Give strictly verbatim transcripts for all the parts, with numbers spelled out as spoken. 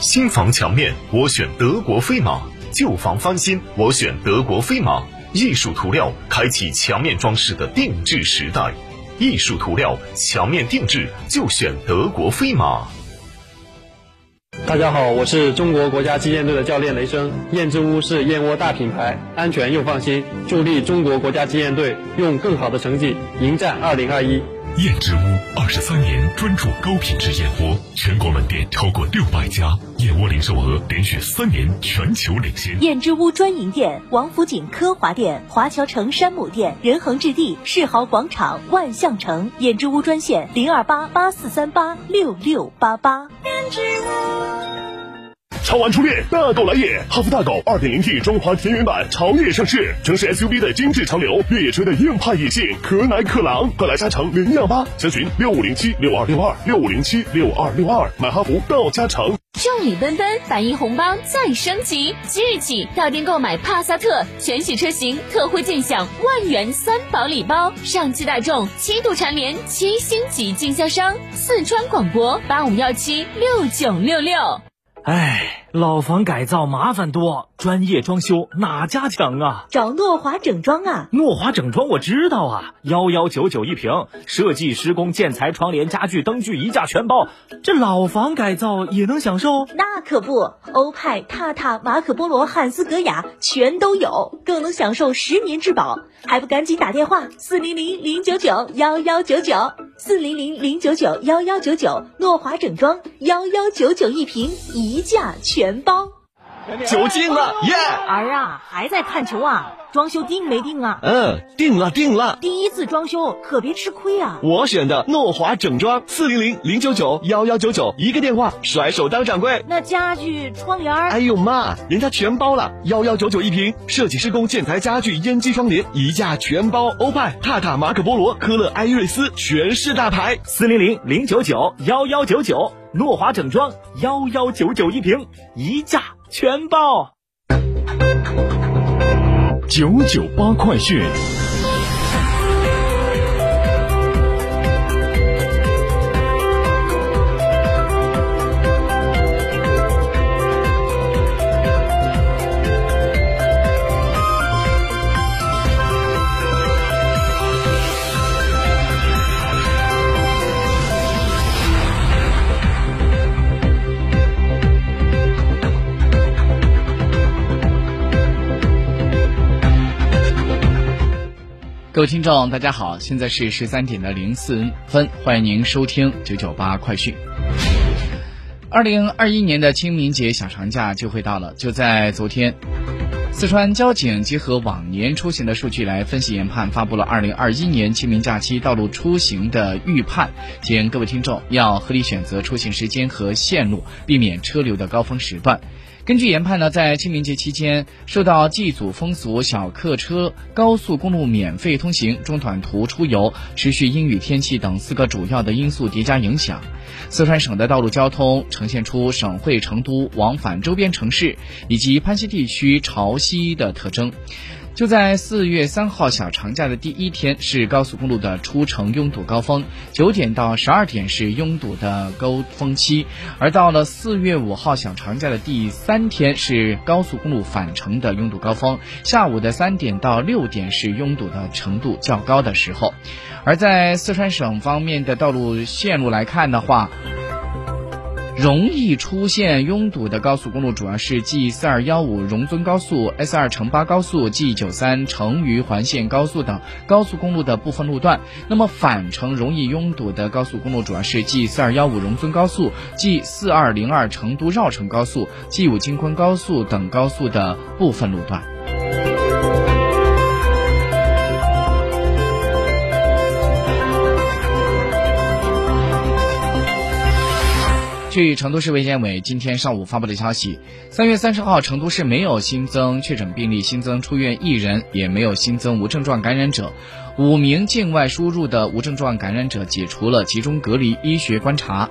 新房墙面，我选德国飞马；旧房翻新，我选德国飞马。艺术涂料开启墙面装饰的定制时代，艺术涂料墙面定制就选德国飞马。大家好，我是中国国家击剑队的教练雷声。燕之屋是燕窝大品牌，安全又放心，助力中国国家击剑队用更好的成绩迎战二零二一。燕之屋二十三年专注高品质燕窝，全国门店超过六百家，燕窝零售额连续三年全球领先。燕之屋专营店：王府井科华店、华侨城山姆店、仁恒置地、世豪广场、万象城。燕之屋专线零二八八四三八六六八八。燕之屋。超玩初恋，大狗来也！哈弗大狗 二点零T 中华田园版潮越上市，城市 S U V 的精致潮流，越野车的硬派野性，可奶可狼，快来加诚领养吧！详询六五零七六二六二六五零七六二六二，买哈弗到加诚。众里奔奔，百亿红包再升级！即日起到店购买帕萨特全系车型，特惠尽享万元三宝礼包。上汽大众七度蝉联七星级经销商，四川广播八五幺七六九六六。唉，老房改造麻烦多，专业装修哪家强啊？找诺华整装啊！诺华整装我知道啊，幺幺九九一平，设计、施工、建材、窗帘、家具、灯具一价全包。这老房改造也能享受？那可不，欧派、塔塔、马可波罗、汉斯格雅全都有，更能享受十年质保。还不赶紧打电话四零零零九九幺幺九九四零零零九九幺幺九九，诺华整装幺幺九九一平一。一价全包，球进了耶！儿啊，还在看球啊？装修定没定啊？嗯，定了定了。第一次装修可别吃亏啊！我选的诺华整装，四零零零九九幺幺九九，一个电话甩手当掌柜。那家具窗帘？哎呦妈，人家全包了，幺幺九九一平，设计施工建材家具烟机窗帘一价全包，欧派、塔塔、马可波罗、科勒、埃瑞斯全是大牌，四零零零九九幺幺九九。诺华整装幺幺九九一平，一价全包。九九八快讯。各位听众，大家好，现在是十三点的零四分，欢迎您收听九九八快讯。二零二一年的清明节小长假就会到了，就在昨天，四川交警结合往年出行的数据来分析研判，发布了二零二一年清明假期道路出行的预判，提醒各位听众要合理选择出行时间和线路，避免车流的高峰时段。根据研判呢，在清明节期间，受到祭祖风俗、小客车、高速公路免费通行、中短途出游、持续阴雨天气等四个主要的因素叠加影响，四川省的道路交通呈现出省会成都往返周边城市以及攀西地区潮汐的特征。就在四月三号小长假的第一天，是高速公路的出城拥堵高峰，九点到十二点是拥堵的高峰期；而到了四月五号小长假的第三天，是高速公路返程的拥堵高峰，下午的三点到六点是拥堵的程度较高的时候。而在四川省方面的道路线路来看的话，容易出现拥堵的高速公路主要是 G四二一五 荣遵高速、S二 成巴高速、G九三 成渝环线高速等高速公路的部分路段。那么返程容易拥堵的高速公路主要是 G四二一五 荣遵高速、G四二零二 成都绕城高速、G五 京昆高速等高速的部分路段。据成都市卫健委今天上午发布的消息，三月三十号，成都市没有新增确诊病例，新增出院一人，也没有新增无症状感染者。五名境外输入的无症状感染者解除了集中隔离医学观察。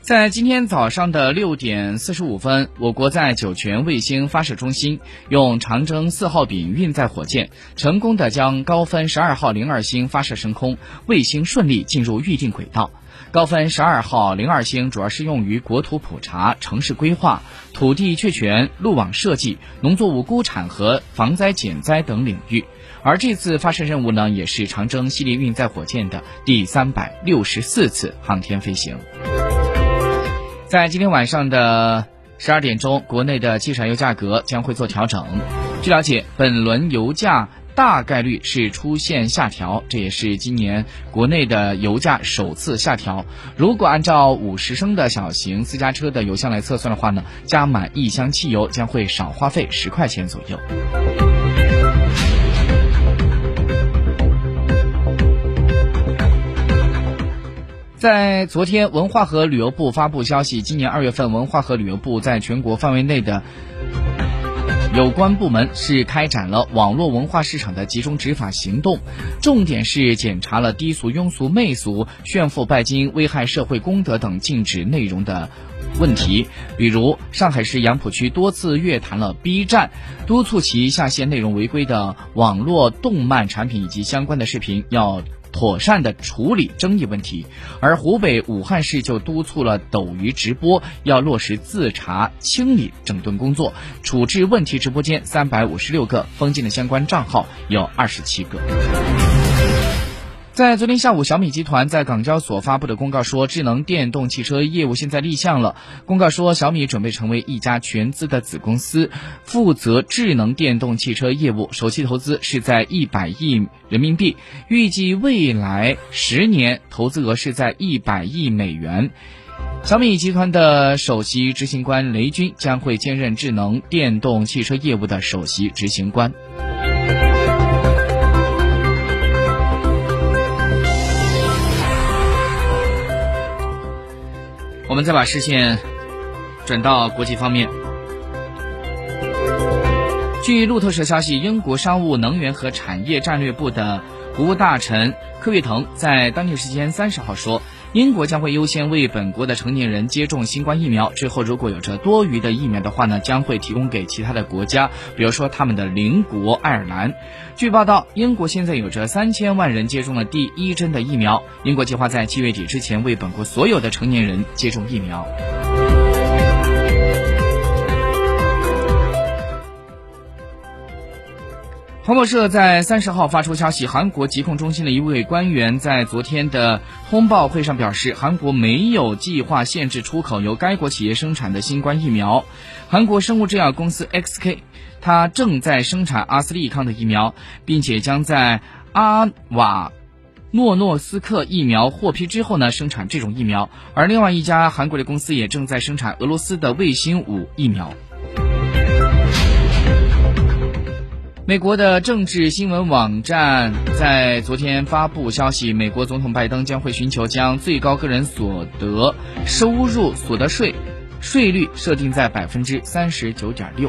在今天早上的六点四十五分，我国在酒泉卫星发射中心用长征四号丙运载火箭成功的将高分十二号零二星发射升空，卫星顺利进入预定轨道。高分十二号零二星主要是用于国土普查、城市规划、土地确权、路网设计、农作物估产和防灾减灾等领域。而这次发射任务呢，也是长征系列运载火箭的第三百六十四次航天飞行。在今天晚上的十二点钟，国内的汽柴油价格将会做调整。据了解，本轮油价大概率是出现下调，这也是今年国内的油价首次下调。如果按照五十升的小型私家车的油箱来测算的话呢，加满一箱汽油将会少花费十块钱左右。在昨天，文化和旅游部发布消息，今年二月份，文化和旅游部在全国范围内的有关部门是开展了网络文化市场的集中执法行动，重点是检查了低俗、庸俗、媚俗、炫富、拜金、危害社会公德等禁止内容的问题。比如，上海市杨浦区多次约谈了 B 站，督促其下线内容违规的网络动漫产品以及相关的视频要妥善的处理争议问题。而湖北武汉市就督促了斗鱼直播要落实自查清理整顿工作，处置问题直播间三百五十六个，封禁的相关账号有二十七个。在昨天下午，小米集团在港交所发布的公告说，智能电动汽车业务现在立项了。公告说，小米准备成为一家全资的子公司，负责智能电动汽车业务，首期投资是在一百亿人民币，预计未来十年投资额是在一百亿美元。小米集团的首席执行官雷军将会兼任智能电动汽车业务的首席执行官。我们再把视线转到国际方面。据路透社消息，英国商务、能源和产业战略部的国务大臣柯瑞腾在当地时间三十号说，英国将会优先为本国的成年人接种新冠疫苗，之后如果有着多余的疫苗的话呢，将会提供给其他的国家，比如说他们的邻国爱尔兰。据报道，英国现在有着三千万人接种了第一针的疫苗，英国计划在七月底之前为本国所有的成年人接种疫苗。彭博社在三十号发出消息，韩国疾控中心的一位官员在昨天的通报会上表示，韩国没有计划限制出口由该国企业生产的新冠疫苗。韩国生物制药公司 X K， 它正在生产阿斯利康的疫苗，并且将在阿瓦诺诺斯克疫苗获批之后呢生产这种疫苗。而另外一家韩国的公司也正在生产俄罗斯的卫星五疫苗。美国的政治新闻网站在昨天发布消息，美国总统拜登将会寻求将最高个人所得收入所得税税率设定在百分之三十九点六。